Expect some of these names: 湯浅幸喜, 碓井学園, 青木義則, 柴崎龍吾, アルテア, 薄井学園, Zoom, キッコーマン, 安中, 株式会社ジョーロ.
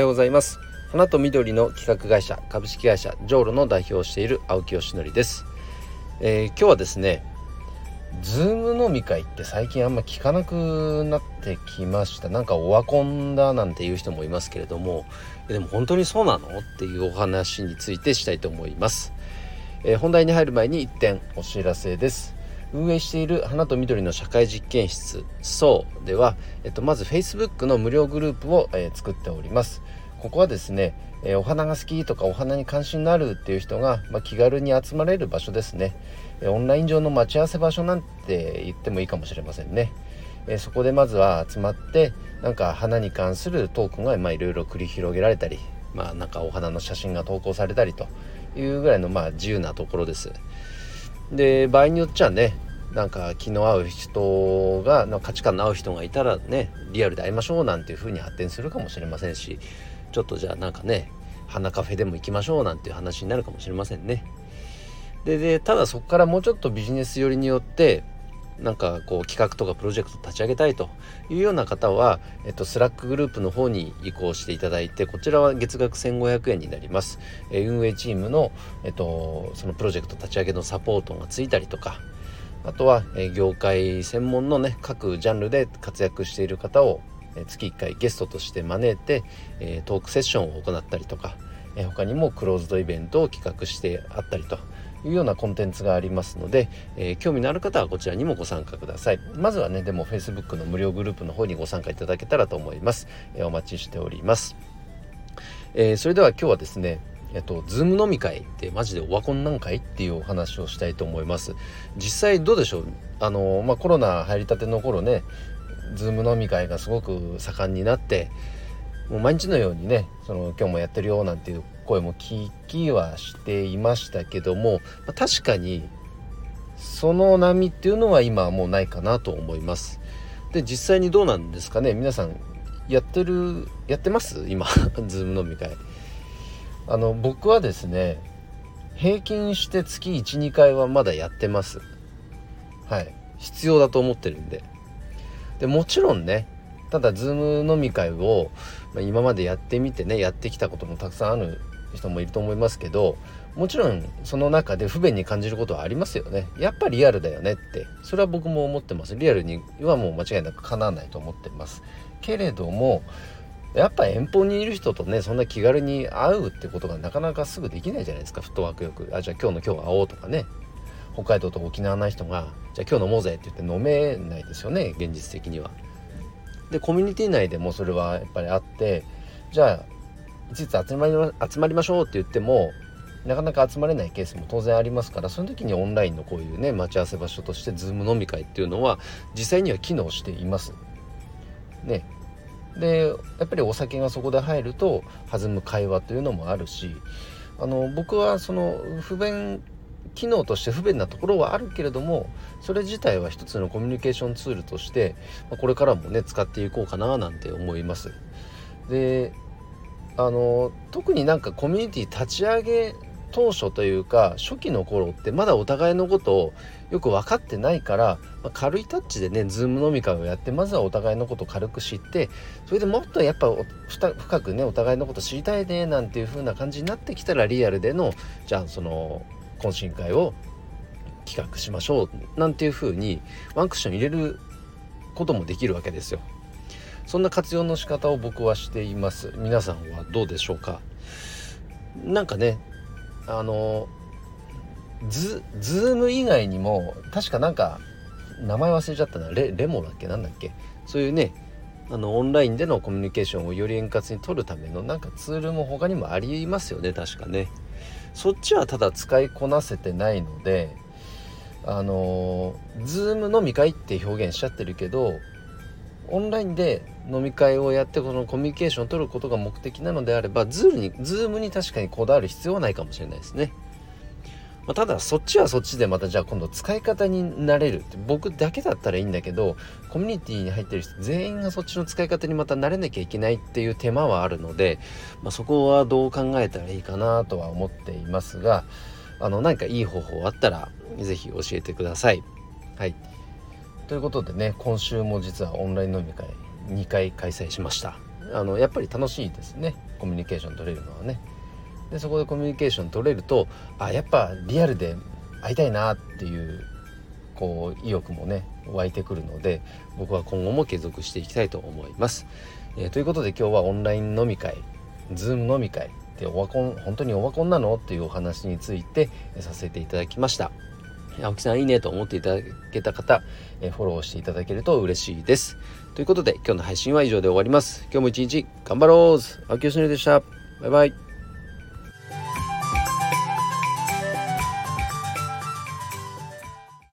ようございます。花と緑の企画会社株式会社ジョーロの代表をしている青木義則です。今日はですね、Zoom 飲み会って最近あんま聞かなくなってきました。なんかオワコンだなんていう人もいますけれども、でも本当にそうなのっていうお話についてしたいと思います。本題に入る前に1点お知らせです。運営している花と緑の社会実験室そうでは、まず Facebook の無料グループを、作っております。ここはですね、お花が好きとかお花に関心のあるっていう人が、気軽に集まれる場所ですね。オンライン上の待ち合わせ場所なんて言ってもいいかもしれませんね。そこでまずは集まって、なんか花に関するトークンがいろいろ繰り広げられたり、なんかお花の写真が投稿されたりというぐらいの自由なところです。で、場合によっちゃね、なんか気の合う人が、価値観の合う人がいたらね、リアルで会いましょうなんていう風に発展するかもしれませんし、ちょっとじゃあなんかね、花カフェでも行きましょうなんていう話になるかもしれませんね。でただそこからもうちょっとビジネス寄りによって、なんかこう企画とかプロジェクト立ち上げたいというような方は、スラックグループの方に移行していただいて、こちらは月額1500円になります。運営チームの、そのプロジェクト立ち上げのサポートがついたりとか、あとは、業界専門のね、各ジャンルで活躍している方を、月1回ゲストとして招いて、トークセッションを行ったりとか、他にもクローズドイベントを企画してあったりというようなコンテンツがありますので、興味のある方はこちらにもご参加ください。まずはね、でも Facebook の無料グループの方にご参加いただけたらと思います。お待ちしております。それでは今日はですね、Zoom 飲み会ってマジでオワコンなんかいっていうお話をしたいと思います。実際どうでしょう。コロナ入りたての頃ね、Zoom 飲み会がすごく盛んになって、もう毎日のようにね、今日もやってるよなんていう声も聞きはしていましたけども、確かにその波っていうのは今はもうないかなと思います。で、実際にどうなんですかね、皆さんやってます今Zoom 飲み会。僕はですね、平均して月 1,2 回はまだやってます。必要だと思ってるんで。もちろんね、ただZoom飲み会を今までやってみてね、やってきたこともたくさんある人もいると思いますけど、もちろんその中で不便に感じることはありますよね。やっぱりリアルだよねって、それは僕も思ってます。リアルにはもう間違いなくかなわないと思ってます。けれどもやっぱ遠方にいる人とね、そんな気軽に会うってことがなかなかすぐできないじゃないですか。フットワークよく、じゃあ今日の今日会おうとかね、北海道と沖縄の人がじゃあ今日飲もうぜって言って飲めないですよね、現実的には。で、コミュニティ内でもそれはやっぱりあって、じゃあいついつ集まりましょうって言ってもなかなか集まれないケースも当然ありますから、その時にオンラインのこういうね、待ち合わせ場所として Zoom 飲み会っていうのは実際には機能していますね。で、やっぱりお酒がそこで入ると弾む会話というのもあるし、僕はその機能として不便なところはあるけれども、それ自体は一つのコミュニケーションツールとしてこれからもね、使っていこうかななんて思います。で、特になんかコミュニティ立ち上げ当初というか初期の頃って、まだお互いのことをよく分かってないから、軽いタッチでね、Zoom飲み会をやって、まずはお互いのことを軽く知って、それでもっとやっぱ深くね、お互いのこと知りたいねなんていう風な感じになってきたら、リアルでのじゃあその懇親会を企画しましょうなんていう風にワンクッション入れることもできるわけですよ。そんな活用の仕方を僕はしています。皆さんはどうでしょうか。なんかね、Zoom 以外にも確かなんか名前忘れちゃったな、レモだっけ、なんだっけ、そういうね、オンラインでのコミュニケーションをより円滑に取るためのなんかツールも他にもありますよね、確かね。そっちはただ使いこなせてないので、Zoom 飲み会って表現しちゃってるけど、オンラインで飲み会をやってこのコミュニケーションを取ることが目的なのであれば、Zoom に確かにこだわる必要はないかもしれないですね。ただそっちはそっちでまたじゃあ今度使い方になれるって、僕だけだったらいいんだけど、コミュニティに入ってる人全員がそっちの使い方にまた慣れなきゃいけないっていう手間はあるので、そこはどう考えたらいいかなとは思っていますが、何かいい方法あったらぜひ教えてください。ということでね、今週も実はオンライン飲み会2回開催しました。やっぱり楽しいですね。コミュニケーション取れるのはね。でそこでコミュニケーション取れると、あ、やっぱリアルで会いたいなっていうこう意欲もね湧いてくるので、僕は今後も継続していきたいと思います。ということで今日はオンライン飲み会、Zoom 飲み会って本当にオワコンなのっていうお話についてさせていただきました。青木さんいいねと思っていただけた方、フォローしていただけると嬉しいです。ということで今日の配信は以上で終わります。今日も一日頑張ろう。青木よしのりでした。バイバイ。